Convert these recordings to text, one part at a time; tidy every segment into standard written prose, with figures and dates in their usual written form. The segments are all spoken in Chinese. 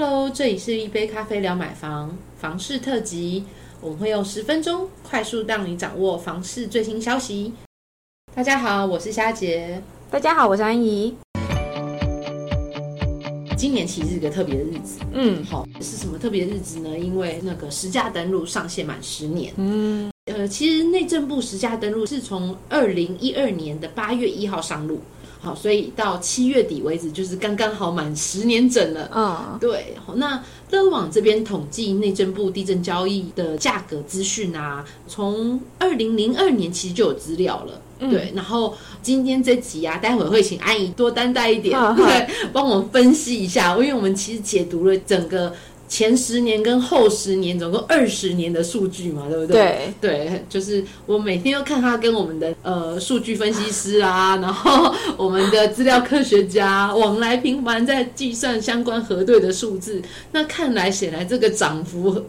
Hello， 这里是一杯咖啡聊买房房市特辑，我们会用10分钟快速让你掌握房市最新消息。大家好，我是虾姐。大家好，我是安怡。今年其实是个特别的日子，是什么特别日子呢？因为那个实价登录上线满10年，其实内政部实价登录是从2012年的8月1号上路。好，所以到7月底为止，就是刚刚好满10年整了。对。那乐网这边统计内政部地震交易的价格资讯啊，从2002年其实就有资料了。对，然后今天这集啊，待会会请安怡多担待一点，帮我们分析一下，因为我们其实解读了整个前10年跟后10年，总共20年的数据嘛，对不对？对，就是我每天都看他跟我们的数据分析师啊，然后我们的资料科学家往来频繁在计算相关核对的数字。那看来显然这个涨幅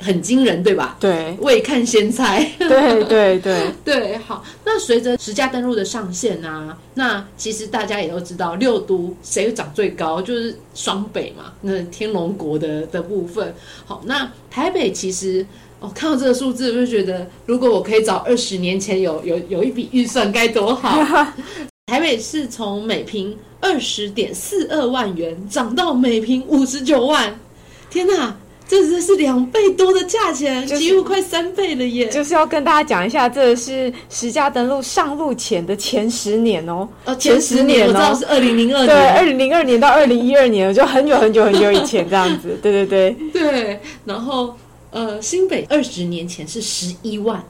很惊人，对吧？对，未看先猜。对对对对，好。那随着实价登录的上线啊，那其实大家也都知道六都谁涨最高，就是双北嘛，那天龙国的部分。好，那台北其实看到这个数字我就觉得，如果我可以早20年前有一笔预算该多好。台北是从每平 20.42 万元涨到每平59万，天哪，这是2倍多的价钱，几乎快3倍了耶！就是要跟大家讲一下，这是实价登录上路前的前10年哦。前10年哦，我知道是2002年，对，2002年到2012年，就很久很久很久以前这样子。对对对对，然后新北20年前是11万，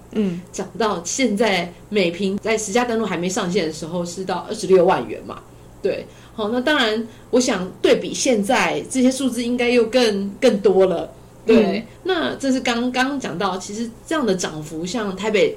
涨到现在每平在实价登录还没上线的时候是到26万元嘛，对。好，那当然我想对比现在这些数字应该又更多了，对。那这是刚刚讲到，其实这样的涨幅，像台北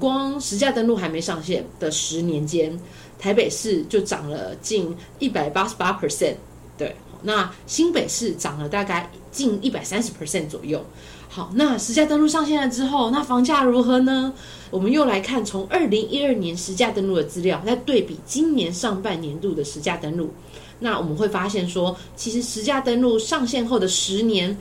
光实价登录还没上线的10年间，台北市就涨了近 188%， 对。那新北市涨了大概近 130% 左右。好，那实价登录上线了之后，那房价如何呢？我们又来看从2012年实价登录的资料，再对比今年上半年度的实价登录，那我们会发现说，其实实价登录上线后的10年，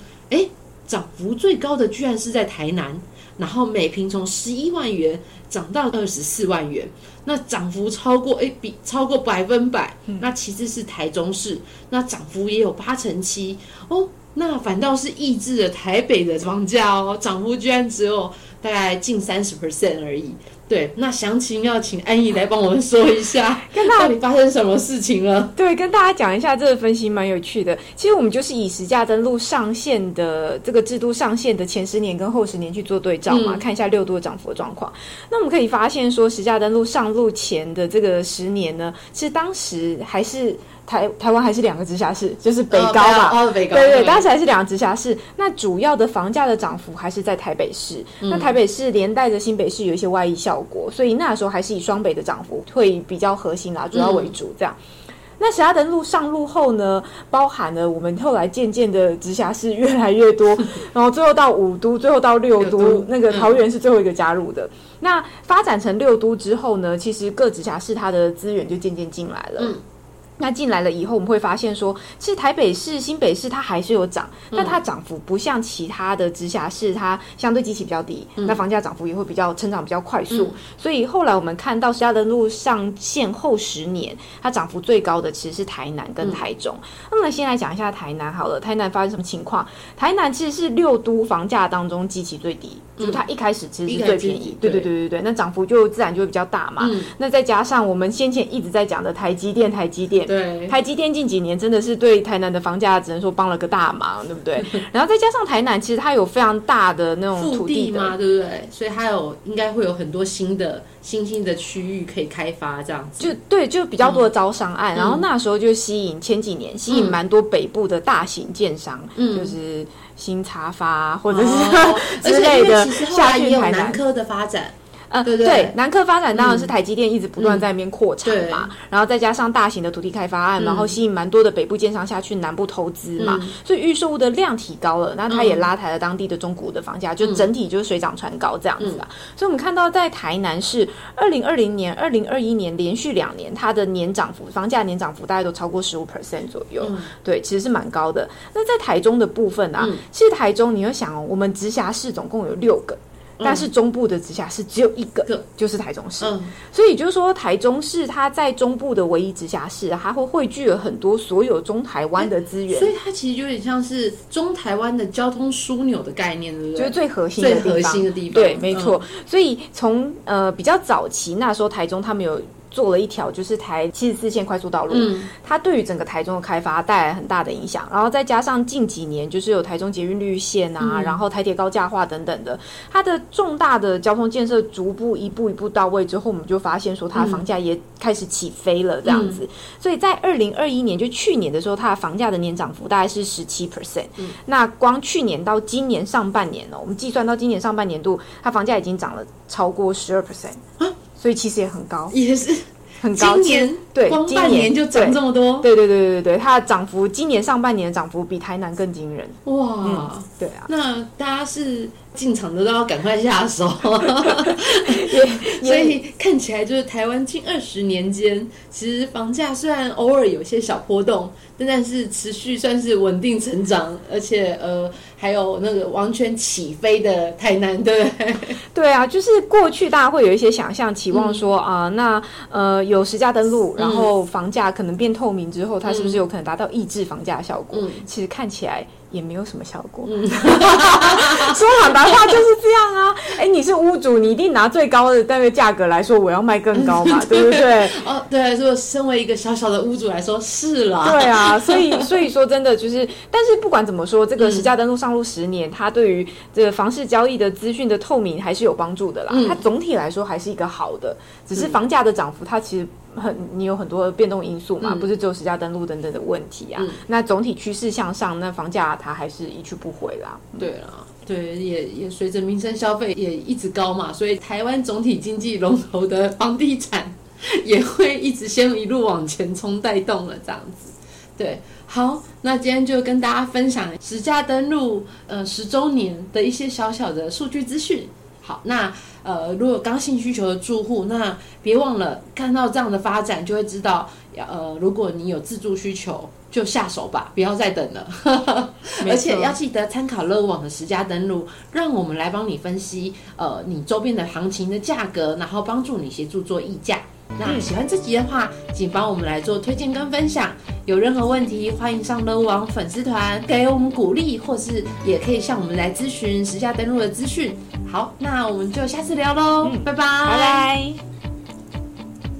涨幅最高的居然是在台南，然后每平从11万元涨到24万元，那涨幅超过100%，那其次是台中市，那涨幅也有8成7哦。那反倒是抑制了台北的房价哦，涨幅居然只有大概近 30% 而已。对，那详情要请安怡来帮我们说一下到底发生什么事情了。对，跟大家讲一下，这个分析蛮有趣的。其实我们就是以实价登录上线的这个制度上线的前10年跟后10年去做对照嘛，看一下六都的涨幅的状况。那我们可以发现说，实价登录上路前的这个10年呢，是当时还是台湾还是2个直辖市，就是北高嘛，北高，对对，当时还是2个直辖市。那主要的房价的涨幅还是在台北市，那台北市连带着新北市有一些外溢效果，所以那时候还是以双北的涨幅会比较核心啦，主要为主这样。那实价登录上路后呢，包含了我们后来渐渐的直辖市越来越多，然后最后到5都，最后到6都，那个桃园是最后一个加入的。那发展成6都之后呢，其实各直辖市它的资源就渐渐进来了。那进来了以后，我们会发现说，其实台北市、新北市它还是有涨，但它涨幅不像其他的直辖市，它相对基期比较低，那房价涨幅也会比较成长比较快速。所以后来我们看到实价登录上线后10年，它涨幅最高的其实是台南跟台中。那么先来讲一下台南好了，台南发生什么情况？台南其实是6都房价当中基期最低，就是它一开始其实是最便宜，对对对对对，那涨幅就自然就会比较大嘛。那再加上我们先前一直在讲的台积电。对，台积电近几年真的是对台南的房价只能说帮了个大忙，对不对？然后再加上台南其实它有非常大的那种土地嘛，对不对？所以它应该会有很多新兴的区域可以开发，这样子就对，就比较多的招商案。然后那时候就前几年吸引蛮多北部的大型建商，就是新茶发或者是之类的，而且因为其实后来也有南科的发展。对，南科发展当然是台积电一直不断在那边扩产嘛，然后再加上大型的土地开发案，然后吸引蛮多的北部建商下去南部投资嘛，所以预售物的量提高了，那它也拉抬了当地的中古的房价，就整体就是水涨船高这样子啦。所以我们看到在台南市2020年2021年连续两年它的年涨幅，房价年涨幅大概都超过 15% 左右，对，其实是蛮高的。那在台中的部分啊，其实台中你要想，我们直辖市总共有6个，但是中部的直辖市只有1个，就是台中市。所以就是说台中市它在中部的唯一直辖市，它会汇聚了很多所有中台湾的资源，所以它其实有点像是中台湾的交通枢纽的概念，对不对？就是最核心的地方，最核心的地方，对，没错。所以从比较早期那时候，台中他们有做了一条就是台74线快速道路，它对于整个台中的开发带来很大的影响，然后再加上近几年就是有台中捷运绿线啊，然后台铁高架化等等的，它的重大的交通建设逐步一步一步到位之后，我们就发现说它的房价也开始起飞了这样子。所以在2021年就去年的时候，它的房价的年涨幅大概是 17%，那光去年到今年上半年，我们计算到今年上半年度，它房价已经涨了超过 12%，所以其实也很高，也是很高。今年对，光半年就涨这么多，对对对对对，它的涨幅，今年上半年的涨幅比台南更惊人。哇，对啊，那大家是进场的都要赶快下手，所以看起来就是台湾近20年间，其实房价虽然偶尔有些小波动，但是持续算是稳定成长，而且还有那个完全起飞的台南，对不对？对啊，就是过去大家会有一些想象期望说啊，那有实价登录，然后房价可能变透明之后，它是不是有可能达到抑制房价的效果？其实看起来也没有什么效果。说坦白话就是这样啊。你是屋主，你一定拿最高的那个价格来说我要卖更高嘛，对不对？哦，对，说身为一个小小的屋主来说是啦。对啊，所以说真的就是，但是不管怎么说，这个实价登录上路10年，它对于这个房市交易的资讯的透明还是有帮助的啦。它总体来说还是一个好的，只是房价的涨幅它其实你有很多变动因素嘛，不是只有实价登录等等的问题啊。那总体趋势向上，那房价它还是一去不回啦。对啦，对，也随着民生消费也一直高嘛，所以台湾总体经济龙头的房地产也会一直先一路往前冲带动了这样子。对，好，那今天就跟大家分享实价登录10周年的一些小小的数据资讯。好，那如果刚性需求的住户，那别忘了看到这样的发展就会知道，如果你有自住需求就下手吧，不要再等了。而且要记得参考乐网的实价登录，让我们来帮你分析你周边的行情的价格，然后帮助你协助做议价。那喜欢这集的话，请帮我们来做推荐跟分享。有任何问题，欢迎上乐网粉丝团给我们鼓励，或是也可以向我们来咨询实价登录的资讯。好，那我们就下次聊咯，拜拜。